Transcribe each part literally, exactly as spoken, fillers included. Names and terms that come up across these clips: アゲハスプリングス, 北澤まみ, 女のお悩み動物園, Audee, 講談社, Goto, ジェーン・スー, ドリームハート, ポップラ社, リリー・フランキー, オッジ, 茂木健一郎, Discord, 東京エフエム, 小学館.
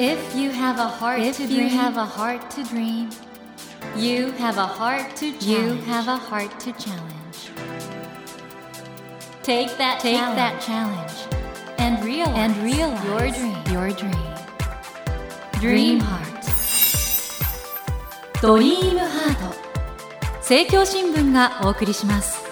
If you have a heart to dream, you have a heart to dream. You have a heart to challenge. You have a heart to challenge. Take that, take challenge. that challenge, and realize, and realize your dream, your dream. Dream heart. Dream heart. 政教新聞がお送りします。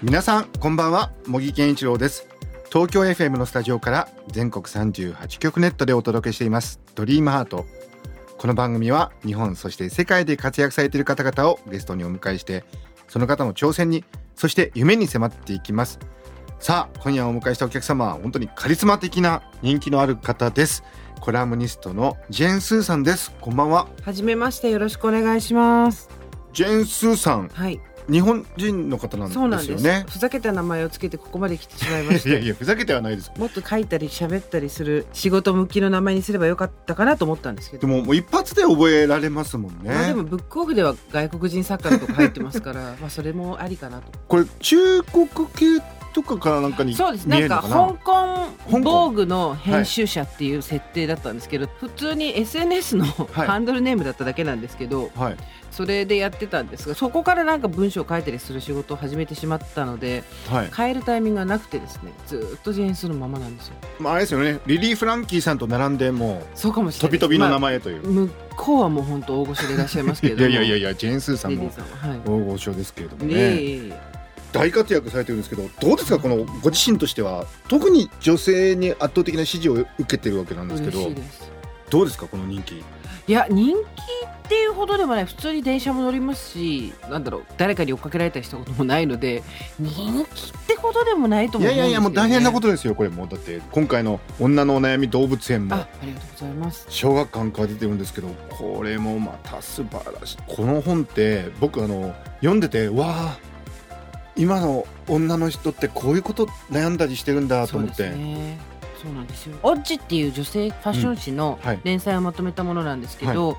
皆さんこんばんは、茂木健一郎です。東京 エフエム のスタジオから全国さんじゅうはちきょくネットでお届けしていますドリームハート。この番組は日本そして世界で活躍されている方々をゲストにお迎えして、その方の挑戦にそして夢に迫っていきます。さあ今夜お迎えしたお客様は本当にカリスマ的な人気のある方です。コラムニストのジェーン・スーさんです。こんばんは。はじめまして、よろしくお願いします。ジェーン・スーさん、はい、日本人の方なんですよね。そうなんです。ふざけた名前をつけてここまで来てしまいました。いやいや、ふざけてはないです。もっと書いたり喋ったりする仕事向きの名前にすればよかったかなと思ったんですけど。でも、もう一発で覚えられますもんね。まあ、でもブックオフでは外国人作家とか入ってますから、まあそれもありかなと。これ中国系とかからなんかに見えるのかな。そうです。なんか香港防具の編集者っていう設定だったんですけど、はい、普通に エスエヌエス のハンドルネームだっただけなんですけど。はい。それでやってたんですが、そこからなんか文章を書いたりする仕事を始めてしまったので、はい、変えるタイミングがなくてですね、ずっとジェーンスのままなんですよ。まああれですよね、リリー・フランキーさんと並んでもうそうかもしれない、飛び飛びの名前という、まあ、向こうはもう本当大御所でいらっしゃいますけれどもいやいやいや、ジェーンスーさんも大御所ですけれどもね、はい、大活躍されてるんですけど、どうですか、このご自身としては特に女性に圧倒的な支持を受けてるわけなんですけど、嬉しいです。どうですかこの人気。いや、人気っていうほどでもない。普通に電車も乗りますし、なんだろう、誰かに追っかけられたりしたこともないので、人気ってほどでもないと思うんですけどね。いやいやいや、もう大変なことですよこれも。だって今回の女のお悩み動物園も、あ、ありがとうございます、小学館から出てるんですけど、これもまた素晴らしい。この本って僕あの読んでて、わー、今の女の人ってこういうこと悩んだりしてるんだと思って。そうですね、そうなんですよ。オッジっていう女性ファッション誌の連載をまとめたものなんですけど、う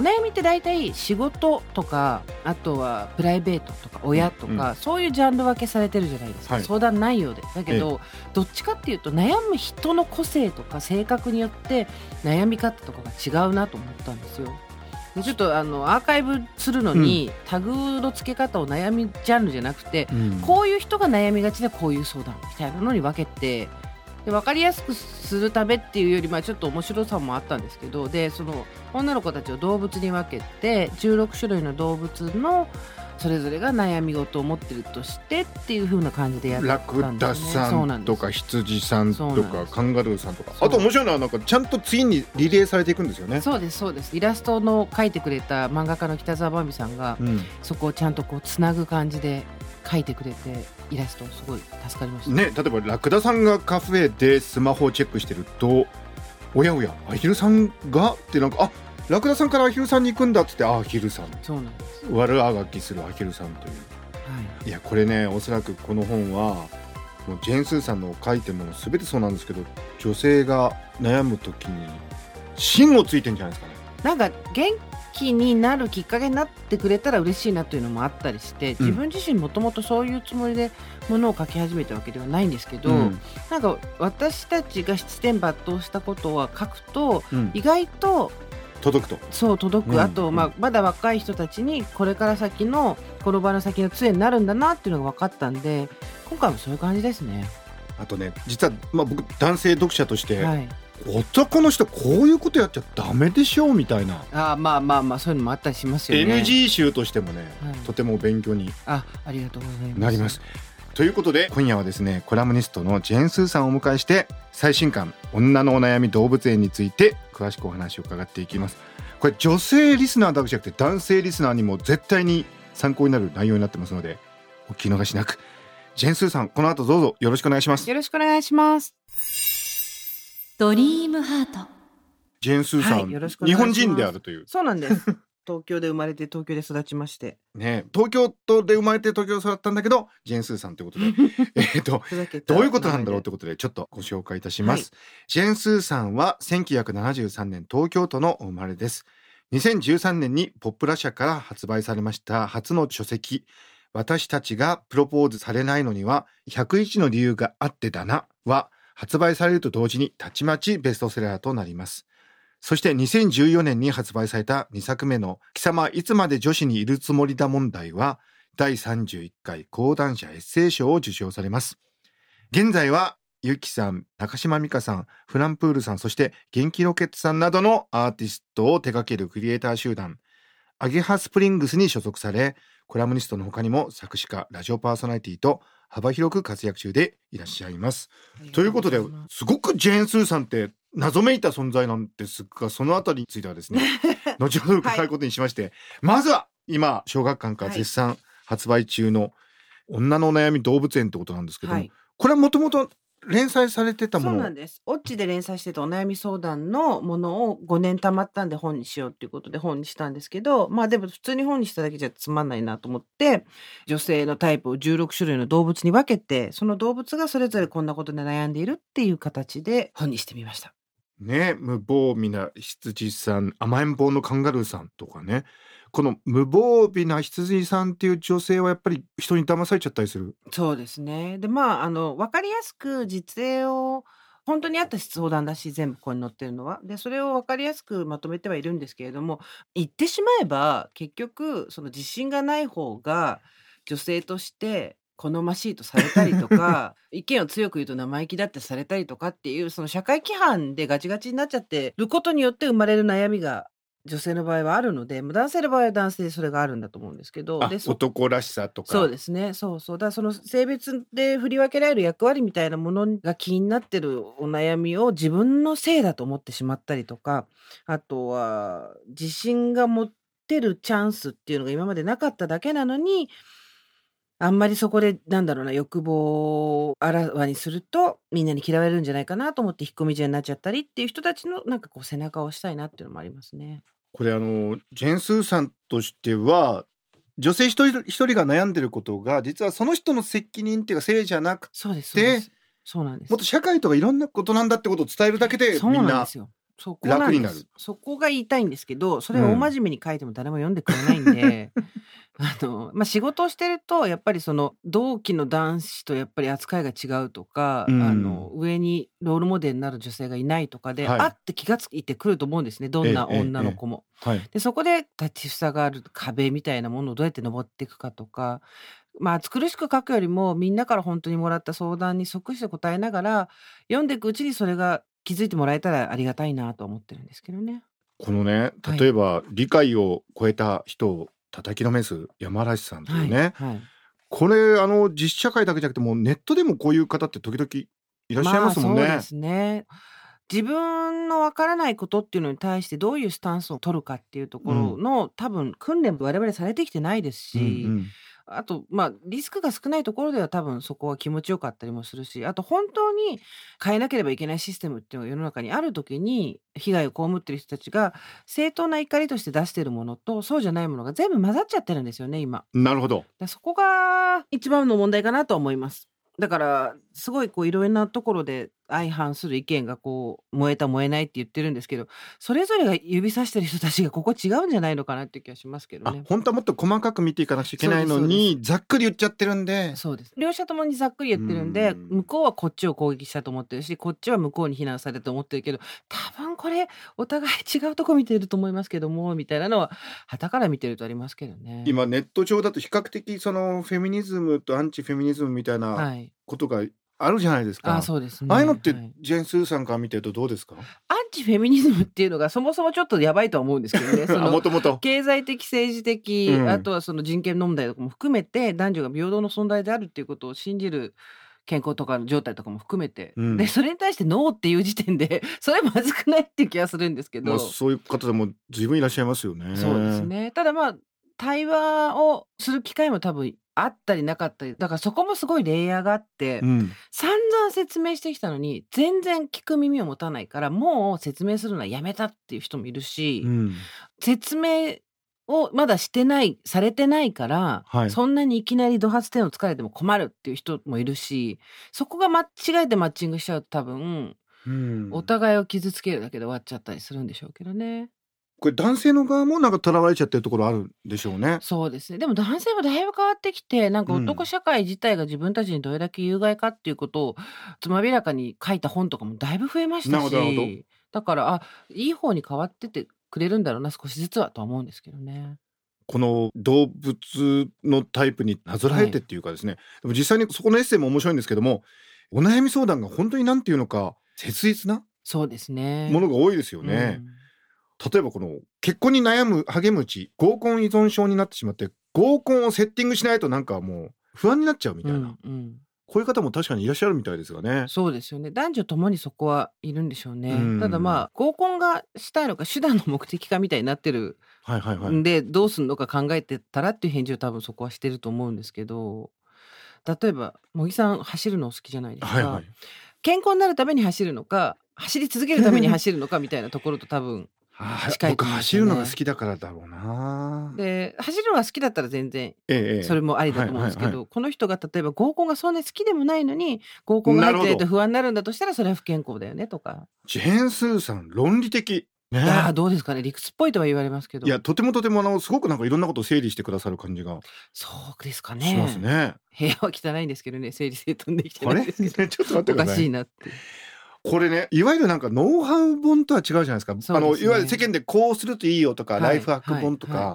ん、はい、お悩みって大体仕事とか、あとはプライベートとか親とか、うんうん、そういうジャンル分けされてるじゃないですか、はい、相談内容で。だけど、ええ、どっちかっていうと悩む人の個性とか性格によって悩み方とかが違うなと思ったんですよ。ちょっとあのアーカイブするのに、うん、タグの付け方を悩みジャンルじゃなくて、うん、こういう人が悩みがちでこういう相談みたいなのに分けて、で分かりやすくするためっていうより、まあ、ちょっと面白さもあったんですけど、でその女の子たちを動物に分けてじゅうろくしゅるいの動物のそれぞれが悩み事を持ってるとしてっていう風な感じでやったんですね。ラクダさんとか羊さんとかカンガルーさんとか、あと面白いのはなんかちゃんと次にリレーされていくんですよね。そうですそうです。イラストの描いてくれた漫画家の北澤まみさんが、うん、そこをちゃんとこうつなぐ感じで書いてくれて、イラストすごい助かりましたね。例えばラクダさんがカフェでスマホをチェックしてると、おやおやアヒルさんがってなんか、あ、ラクダさんからアヒルさんに行くんだっつって、あ、アヒルさん、そうなんです、悪あがきするアヒルさんという、はい、いやこれね、おそらくこの本はもうジェーン・スーさんの書いてるもの全てそうなんですけど、女性が悩む時に芯をついてるんじゃないですかね。なんか元気になるきっかけになってくれたら嬉しいなというのもあったりして、自分自身もともとそういうつもりでものを書き始めたわけではないんですけど、うん、なんか私たちが七点抜刀したことは書くと、うん、意外と届くと、そう届く、うん、あと、まあ、まだ若い人たちにこれから先のこの場の先の杖になるんだなっていうのが分かったんで、今回もそういう感じですね。あとね、実は、まあ、僕男性読者として、はい、男の人こういうことやっちゃダメでしょみたいな、あ、まあまあまあ、そういうのもあったりしますよね。 エヌジー 集としてもね、はい、とても勉強に、あ、ありがとうございます、なります。ということで今夜はですね、コラムニストのジェーン・スーさんをお迎えして、最新刊女のお悩み動物園について詳しくお話を伺っていきます。これ女性リスナーだけじゃなくて男性リスナーにも絶対に参考になる内容になってますので、お聞き逃しなく。ジェーン・スーさん、この後どうぞよろしくお願いします。よろしくお願いします。ドリームハート。ジェーン・スーさん、はい、日本人であるという。そうなんです東京で生まれて東京で育ちまして、ね、東京都で生まれて東京で育ったんだけどジェーン・スーさんということでえとどういうことなんだろうということでちょっとご紹介いたします、はい、ジェーン・スーさんはせんきゅうひゃくななじゅうさんねん東京都の生まれです。にせんじゅうさんねんにポップラ社から発売されました初の書籍、私たちがプロポーズされないのにはひゃくいちの理由があってだなは発売されると同時にたちまちベストセラーとなります。そしてにせんじゅうよねんに発売されたにさくめの貴様いつまで女子にいるつもりだ問題はだいさんじゅういっかい講談社エッセイ賞を受賞されます。現在はゆきさん、中島美香さん、フランプールさん、そして元気ロケットさんなどのアーティストを手掛けるクリエイター集団アゲハスプリングスに所属され、コラムニストの他にも作詞家、ラジオパーソナリティと幅広く活躍中でいらっしゃいます。ということで、すごくジェーン・スーさんって謎めいた存在なんですが、そのあたりについてはですね後ほど伺うことにしまして、はい、まずは今小学館から絶賛発売中の女のお悩み動物園ってことなんですけども、はい、これはもともと連載されてたもの。そうなんです。オッチで連載してたお悩み相談のものをごねんたまったんで本にしようということで本にしたんですけど、まあでも普通に本にしただけじゃつまんないなと思って、女性のタイプをじゅうろくしゅるいの動物に分けて、その動物がそれぞれこんなことで悩んでいるっていう形で本にしてみましたね。無防備な羊さん、甘えん坊のカンガルーさんとかね、この無防備な羊さんっていう女性はやっぱり人に騙されちゃったりする。そうですね。で、まあ、あの分かりやすく実例を、本当にあった相談だし全部ここに載ってるのは、でそれを分かりやすくまとめてはいるんですけれども、言ってしまえば結局その自信がない方が女性として好ましいとされたりとか意見を強く言うと生意気だってされたりとかっていう、その社会規範でガチガチになっちゃってることによって生まれる悩みが女性の場合はあるので、男性の場合は男性でそれがあるんだと思うんですけど、で男らしさとか、そうですね、そうそう、だからその性別で振り分けられる役割みたいなものが気になってるお悩みを自分のせいだと思ってしまったりとか、あとは自信が持ってるチャンスっていうのが今までなかっただけなのに、あんまりそこでなんだろうな、欲望をあらわにするとみんなに嫌われるんじゃないかなと思って引っ込みじゃになっちゃったりっていう人たちのなんかこう背中を押したいなっていうのもありますね。これあのジェーン・スーさんとしては、女性一人一人が悩んでることが実はその人の責任っていうかせいじゃなくて、そうです、そうです、そうなんです、もっと社会とかいろんなことなんだってことを伝えるだけでみんな楽になる。そこが言いたいんですけど、それを大真面目に書いても誰も読んでくれないんで、うんあのまあ、仕事をしてるとやっぱりその同期の男子とやっぱり扱いが違うとか、うん、あの上にロールモデルになる女性がいないとかで、はい、あって気がついてくると思うんですね、どんな女の子も、ええええはい、でそこで立ちふさがある壁みたいなものをどうやって登っていくかとか、まあ、暑苦しく書くよりもみんなから本当にもらった相談に即して答えながら読んでいくうちに、それが気づいてもらえたらありがたいなと思ってるんですけどね。このね、例えば、はい、理解を超えた人を叩きのめす山嵐さんというね、はいはい、これあの実社会だけじゃなくてもうネットでもこういう方って時々いらっしゃいますもんね。まあ、そうですね。自分のわからないことっていうのに対してどういうスタンスを取るかっていうところの、うん、多分訓練我々されてきてないですし、うんうん、あと、まあ、リスクが少ないところでは多分そこは気持ちよかったりもするし、あと本当に変えなければいけないシステムっていうのが世の中にあるときに、被害を被ってる人たちが正当な怒りとして出してるものとそうじゃないものが全部混ざっちゃってるんですよね今。なるほど。だそこが一番の問題かなと思います。だからすごいこういろいろなところで相反する意見がこう燃えた燃えないって言ってるんですけど、それぞれが指さしてる人たちがここ違うんじゃないのかなっていう気はしますけどね。あ、本当はもっと細かく見ていかなきゃいけないのにざっくり言っちゃってるんで。そうです。両者ともにざっくり言ってるんで、ん向こうはこっちを攻撃したと思ってるし、こっちは向こうに非難されたと思ってるけど、多分これお互い違うとこ見てると思いますけどもみたいなのは旗から見てるとありますけどね。今ネット上だと比較的そのフェミニズムとアンチフェミニズムみたいなことが、はい、あるじゃないですか。あ、そうですね。ああいうのってジェーン・スーさんから見てるとどうですか？はい、アンチフェミニズムっていうのがそもそもちょっとやばいとは思うんですけどね。そのもともと経済的政治的、うん、あとはその人権問題とかも含めて男女が平等の存在であるっていうことを信じる健康とかの状態とかも含めて、うん、でそれに対してノーっていう時点でそれまずくないっていう気がするんですけど、まあ、そういう方でも随分いらっしゃいますよね。そうですね。ただまあ対話をする機会も多分あったりなかったり、だからそこもすごいレイヤーがあって、うん、散々説明してきたのに全然聞く耳を持たないから、もう説明するのはやめたっていう人もいるし、うん、説明をまだしてないされてないから、はい、そんなにいきなりド発点をつかれても困るっていう人もいるし、そこが間違えてマッチングしちゃうと多分、うん、お互いを傷つけるだけで終わっちゃったりするんでしょうけどね。これ男性の側もなんかとらわれちゃってるところあるんでしょうね。そうですね。でも男性もだいぶ変わってきて、なんか男社会自体が自分たちにどれだけ有害かっていうことをつまびらかに書いた本とかもだいぶ増えましたし、だからあいい方に変わっててくれるんだろうな少しずつはとは思うんですけどね。この動物のタイプになぞらえてっていうかですね、はい、でも実際にそこのエッセイも面白いんですけども、お悩み相談が本当になんていうのか切実なそうですねものが多いですよね、うん。例えばこの結婚に悩む励むうち合コン依存症になってしまって合コンをセッティングしないとなんかもう不安になっちゃうみたいな、うんうん、こういう方も確かにいらっしゃるみたいですがね。そうですよね。男女ともにそこはいるんでしょうね、うん、ただまあ合コンがしたいのか手段の目的かみたいになってる、はいはいはい、でどうするのか考えてたらっていう返事を多分そこはしてると思うんですけど、例えば茂木さん走るのお好きじゃないですか、はいはい、健康になるために走るのか走り続けるために走るのかみたいなところと多分近いと思うんですよね。僕走るのが好きだからだろうな。で走るのが好きだったら全然それもありだと思うんですけど、ええはいはいはい、この人が例えば合コンがそんなに好きでもないのに合コンが入っていると不安になるんだとしたらそれは不健康だよねとか。ジェーンスーさん論理的、ね、いやどうですかね。理屈っぽいとは言われますけど、いやとてもとてもあのすごくなんかいろんなことを整理してくださる感じがそうですかねしますね。部屋は汚いんですけどね、整理整頓できてないんですけど、あれちょっと待ってくださいおかしいなって。これね、いわゆるなんかノウハウ本とは違うじゃないですか。ですね、あのいわゆる世間でこうするといいよとか、はい、ライフハック本とか、はいはい、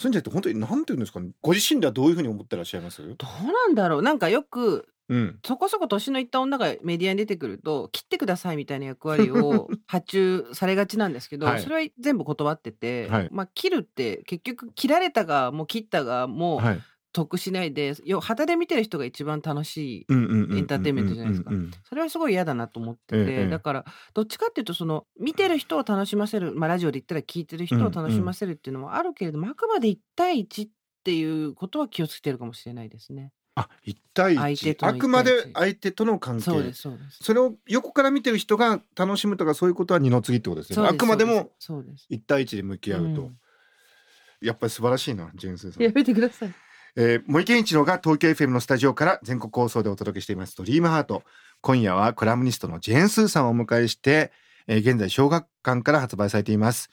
そういうんじゃなくて本当になんていうんですかね。ご自身ではどういうふうに思ってらっしゃいます？どうなんだろう。なんかよく、うん、そこそこ年のいった女がメディアに出てくると切ってくださいみたいな役割を発注されがちなんですけど、はい、それは全部断ってて、はい、まあ切るって結局切られたがもう切ったがもう、はい得しないで旗で見てる人が一番楽しいエンターテインメントじゃないですか。それはすごい嫌だなと思ってて、ええ、だからどっちかっていうとその見てる人を楽しませる、まあ、ラジオで言ったら聞いてる人を楽しませるっていうのはあるけれども、うんうん、あくまでいち対いちっていうことは気をつけてるかもしれないですね。あ、いち対いち、あくまで相手との関係。そうですそうです。それを横から見てる人が楽しむとかそういうことは二の次ってことですよね。あくまでもいち対いちで向き合うと、うん、やっぱり素晴らしいなジェーンスーさん。やめてください。えー、森健一郎が東京 エフエム のスタジオから全国放送でお届けしていますドリームハート。今夜はコラムニストのジェーンスーさんをお迎えして、えー、現在小学館から発売されています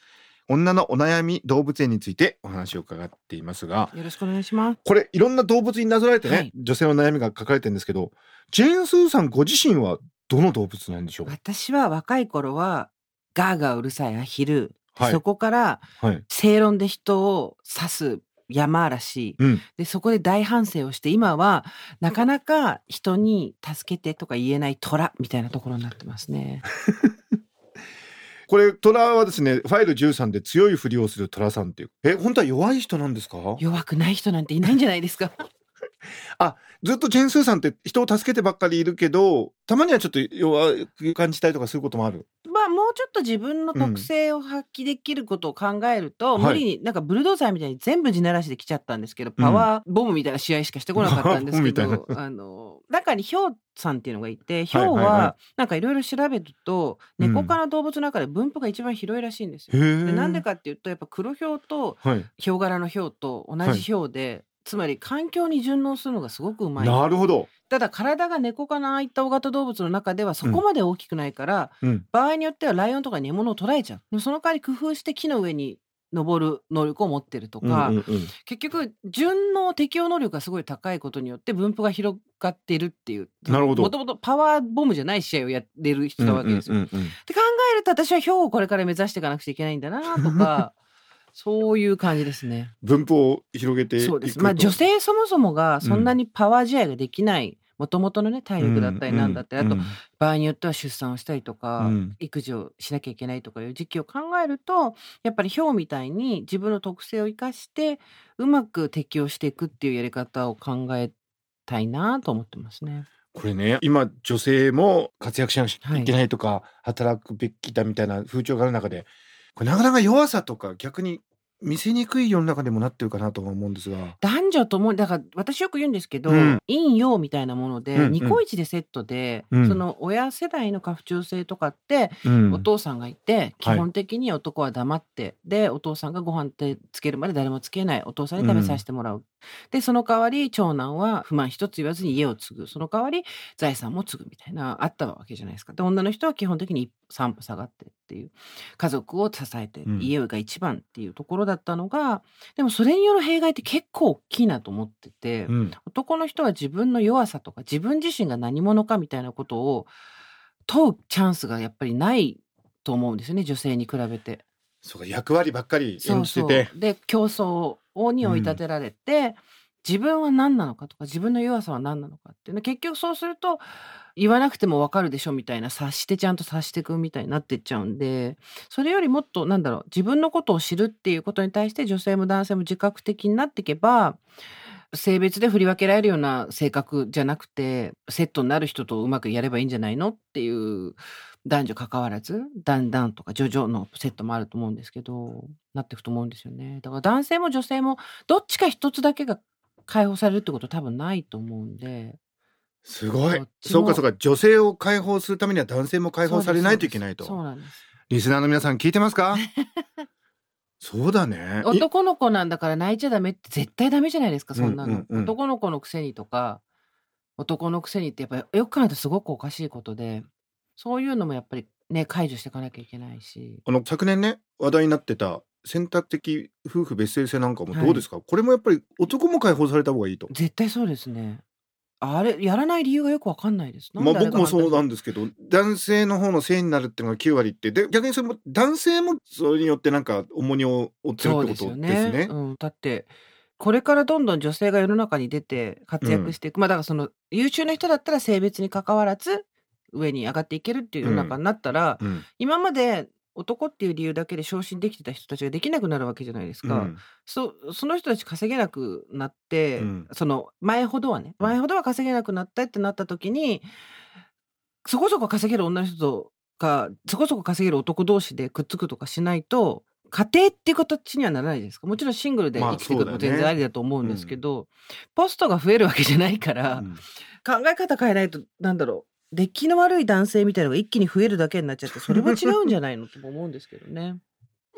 女のお悩み動物園についてお話を伺っていますが、よろしくお願いします。これいろんな動物になぞらえてね、はい、女性の悩みが書かれてるんですけど、ジェーンスーさんご自身はどの動物なんでしょう。私は若い頃はガーガーうるさいアヒル、はい、そこから正論で人を刺す山嵐、うん、でそこで大反省をして今はなかなか人に助けてとか言えない虎みたいなところになってますねこれ虎はですねファイルじゅうさんで強いふりをする虎さんっていう、え本当は弱い人なんですか。弱くない人なんていないんじゃないですかあ、ずっとジェーンスーさんって人を助けてばっかりいるけどたまにはちょっと弱く感じたりとかすることもある。まあ、もうちょっと自分の特性を発揮できることを考えると、うん、無理になんかブルドーザーみたいに全部地ならしで来ちゃったんですけど、うん、パワーボムみたいな試合しかしてこなかったんですけどあの中にヒョウさんっていうのがいて、ヒョウはなんかいろいろ調べると、はいはいはい、猫科の動物の中で分布が一番広いらしいんですよ。なんでかっていうとやっぱ黒ヒョウとヒョウ柄のヒョウと同じヒョウで、はい、つまり環境に順応するのがすごくうまい。なるほど。ただ体が猫科のああいった大型動物の中ではそこまで大きくないから、うん、場合によってはライオンとか獲物を捕らえちゃう。でもその代わり工夫して木の上に登る能力を持ってるとか、うんうんうん、結局順応適応能力がすごい高いことによって分布が広がっているっていう。なるほど。もともとパワーボムじゃない試合をやれる人なわけですよ、うんうんうんうん、って考えると私はヒョウをこれから目指していかなくちゃいけないんだなとかそういう感じですね。分布を広げていく。そうです、まあ、女性そもそもがそんなにパワー試合ができないもともとのね体力だったりなんだって、うん、あと、うん、場合によっては出産をしたりとか、うん、育児をしなきゃいけないとかいう時期を考えるとやっぱりヒョウみたいに自分の特性を生かしてうまく適応していくっていうやり方を考えたいなと思ってますね。これね今女性も活躍しなきゃいけないとか、はい、働くべきだみたいな風潮がある中でこれなかなか弱さとか逆に見せにくい世の中でもなってるかなと思うんですが、男女ともだから私よく言うんですけど、うん、陰陽みたいなもので、うんうん、ニコイチでセットで、うん、その親世代の家父長制とかって、うん、お父さんがいて基本的に男は黙って、はい、でお父さんがご飯ってつけるまで誰もつけない、お父さんに食べさせてもらう、で、その代わり長男は不満一つ言わずに家を継ぐ、その代わり財産も継ぐみたいなあったわけじゃないですか。で、女の人は基本的に三歩下がってっていう、家族を支えて家が一番っていうところだったのが、うん、でもそれによる弊害って結構大きいなと思ってて、うん、男の人は自分の弱さとか自分自身が何者かみたいなことを問うチャンスがやっぱりないと思うんですよね、女性に比べて。そうか、役割ばっかり演じてて、そうそうで競争に追い立てられて、うん、自分は何なのかとか自分の弱さは何なのかっていうの、結局そうすると言わなくても分かるでしょみたいな、察してちゃんと察してくみたいになってっちゃうんで、それよりもっとなんだろう、自分のことを知るっていうことに対して女性も男性も自覚的になっていけば、性別で振り分けられるような性格じゃなくてセットになる人とうまくやればいいんじゃないのっていう、男女関わらずだんだんとか徐々のセットもあると思うんですけど、なっていくと思うんですよね。だから男性も女性もどっちか一つだけが解放されるってこと多分ないと思うんで。すごい、そうかそうか、女性を解放するためには男性も解放されないといけないと。そうなんです。リスナーの皆さん聞いてますかそうだね、男の子なんだから泣いちゃダメって絶対ダメじゃないですか、そんなの、うんうんうん、男の子のくせにとか男のくせにってやっぱりよく考えたらすごくおかしいことで、そういうのもやっぱりね解除していかなきゃいけないし、あの昨年ね話題になってた選択的夫婦別姓制なんかもどうですか、はい、これもやっぱり男も解放された方がいいと。絶対そうですね。あれやらない理由がよく分かんないです。まあ、僕もそうなんですけど、男性の方の性になるっていうのがきゅう割って、で逆にそれも男性もそれによってなんか重荷を負ってるってことですね。そうですよね、うん、だってこれからどんどん女性が世の中に出て活躍していく、うん、まあだからその優秀な人だったら性別に関わらず上に上がっていけるっていう世の中になったら、うんうん、今まで男っていう理由だけで昇進できてた人たちができなくなるわけじゃないですか、うん、そ, その人たち稼げなくなって、うん、その前ほどはね前ほどは稼げなくなったってなった時に、そこそこ稼げる女の人とかそこそこ稼げる男同士でくっつくとかしないと家庭っていう形にはならないですか。もちろんシングルで生きていくのも全然ありだと思うんですけど、まあそうだね、うん、ポストが増えるわけじゃないから、うん、考え方変えないと、なんだろう、デッキの悪い男性みたいなのが一気に増えるだけになっちゃって、それも違うんじゃないのと思うんですけどね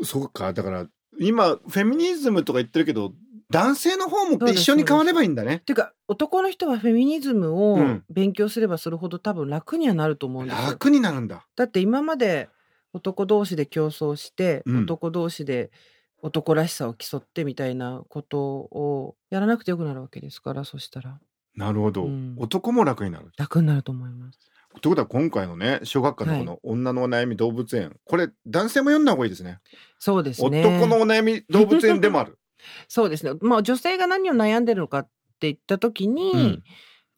そうか、だから今フェミニズムとか言ってるけど、男性の方も一緒に変わればいいんだね。っていうか男の人はフェミニズムを勉強すればするほど多分楽にはなると思うんですよ。楽になるんだ。だって今まで男同士で競争して、うん、男同士で男らしさを競ってみたいなことをやらなくてよくなるわけですから、そしたらなるほど、うん、男も楽になる楽になると思います。ということは今回のね小学科のこの女のお悩み動物園、はい、これ男性も読んだ方がいいですね。そうですね、男のお悩み動物園でもあるそうですね、まあ、女性が何を悩んでるのかって言った時に、うん、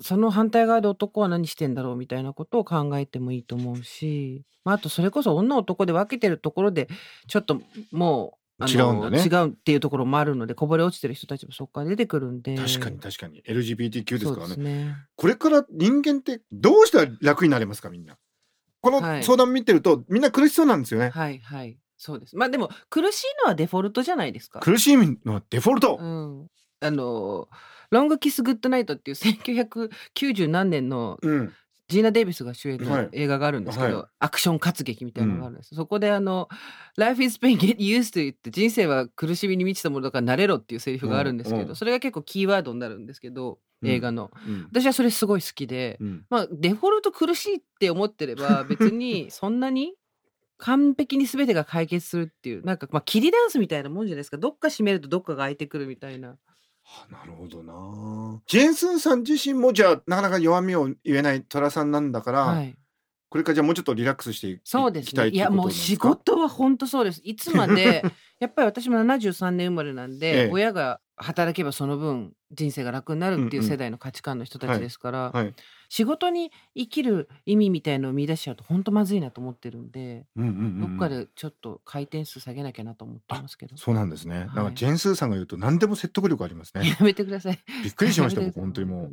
その反対側で男は何してんだろうみたいなことを考えてもいいと思うし、まあ、あとそれこそ女男で分けてるところでちょっともうあの 違うんだね、違うっていうところもあるので、こぼれ落ちてる人たちもそこから出てくるんで。確かに確かに エルジービーティーキュー ですから ね, ねこれから人間ってどうしたら楽になれますか。みんなこの相談見てるとみんな苦しそうなんですよね。はいはいそうです。まあでも苦しいのはデフォルトじゃないですか。苦しいのはデフォルト、うん、あのロングキスグッドナイトっていうせんきゅうひゃくきゅうじゅうなんねんの、うんジーナ・デイビスが主演の映画があるんですけど、はい、アクション活劇みたいなのがあるんです、うん、そこであの Life is pain, get used to it って人生は苦しみに満ちたものだから慣れろっていうセリフがあるんですけど、うん、それが結構キーワードになるんですけど、うん、映画の、うん、私はそれすごい好きで、うんまあ、デフォルト苦しいって思ってれば別にそんなに完璧に全てが解決するっていうなんかまあキリダンスみたいなもんじゃないですか。どっか閉めるとどっかが開いてくるみたいな。はあ、なるほどな。ジェンスンさん自身もじゃあなかなか弱みを言えない寅さんなんだから、はい、これからじゃあもうちょっとリラックスしていきたいってことですか。いやもう仕事は本当そうです。いつまでやっぱり私もななじゅうさんねん生まれなんで、ええ、親が働けばその分人生が楽になるっていう世代の価値観の人たちですから、うんうんはいはい、仕事に生きる意味みたいのを見出しちゃうと本当まずいなと思ってるんで、うんうんうんうん、どっかでちょっと回転数下げなきゃなと思ってますけど。そうなんですね、はい、だからジェンスーさんが言うと何でも説得力ありますね。やめてくださいびっくりしました僕本当にもう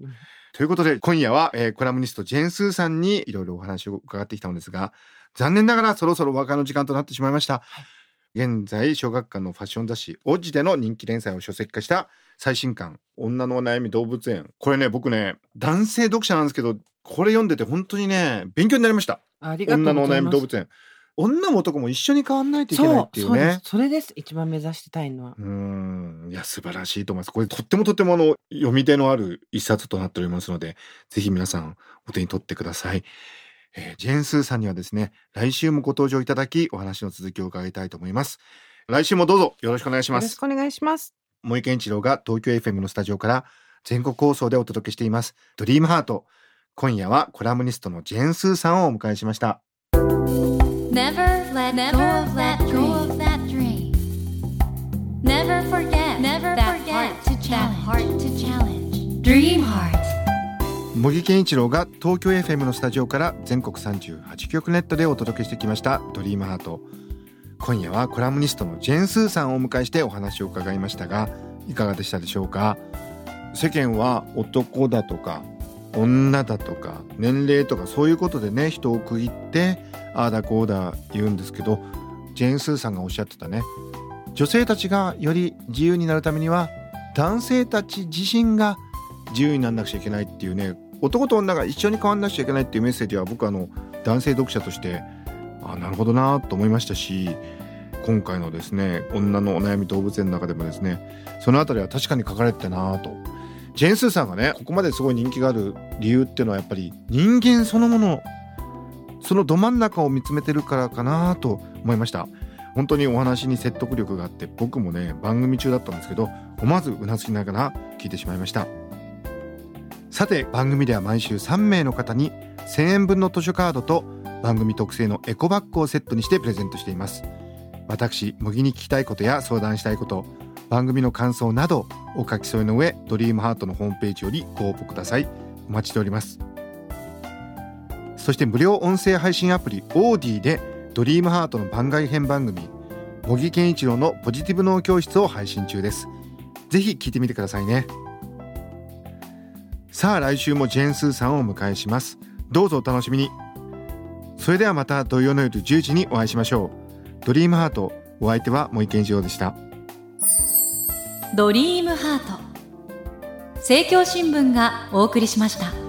ということで今夜は、えー、コラムニストジェンスーさんにいろいろお話を伺ってきたのですが、残念ながらそろそろお別れの時間となってしまいました、はい。現在小学館のファッション雑誌オッジでの人気連載を書籍化した最新刊女のお悩み動物園、これね僕ね男性読者なんですけどこれ読んでて本当にね勉強になりました。ありがとうございます。女のお悩み動物園女も男も一緒に変わんないといけないっていうね。そう、そうです。それです。一番目指してたいのは。うん。いや、素晴らしいと思います。これとってもとってもあの読み手のある一冊となっておりますので、ぜひ皆さんお手に取ってください。えー、ジェーンスーさんにはですね、来週もご登場いただき、お話の続きを伺いたいと思います。来週もどうぞよろしくお願いします。よろしくお願いします。萌健一郎が東京 エフエム のスタジオから全国放送でお届けしています。ドリームハート。今夜はコラムニストのジェーンスーさんをお迎えしました。Never let go of that dream. Never forget that heart to challenge. Dream heart.茂木健一郎が東京 エフエム のスタジオから全国さんじゅうはちきょくネットでお届けしてきましたドリームハート。今夜はコラムニストのジェーンスーさんをお迎えしてお話を伺いましたが、いかがでしたでしょうか。世間は男だとか女だとか年齢とかそういうことでね、人を区切ってああだこうだ言うんですけど、ジェーンスーさんがおっしゃってたね、女性たちがより自由になるためには男性たち自身が自由にならなくちゃいけないっていうね、男と女が一緒に変わんなくちゃいけないっていうメッセージは、僕はあの男性読者としてあなるほどなと思いましたし、今回のですね女のお悩み動物園の中でもですね、そのあたりは確かに書かれてたなと。ジェーンスーさんがねここまですごい人気がある理由っていうのは、やっぱり人間そのもの、そのど真ん中を見つめてるからかなと思いました。本当にお話に説得力があって、僕もね番組中だったんですけど思わずうなずきながら聞いてしまいました。さて番組では毎週さんめいの方にせんえんぶんの図書カードと番組特製のエコバッグをセットにしてプレゼントしています。私茂木に聞きたいことや相談したいこと、番組の感想などお書き添えの上、ドリームハートのホームページよりご応募ください。お待ちしております。そして無料音声配信アプリ Audee でドリームハートの番外編番組茂木健一郎のポジティブ脳教室を配信中です。ぜひ聞いてみてくださいね。さあ来週もジェーンスーさんをお迎えします。どうぞお楽しみに。それではまた土曜の夜じゅうじにお会いしましょう。ドリームハート、お相手は萌健一郎でした。ドリームハート、政教新聞がお送りしました。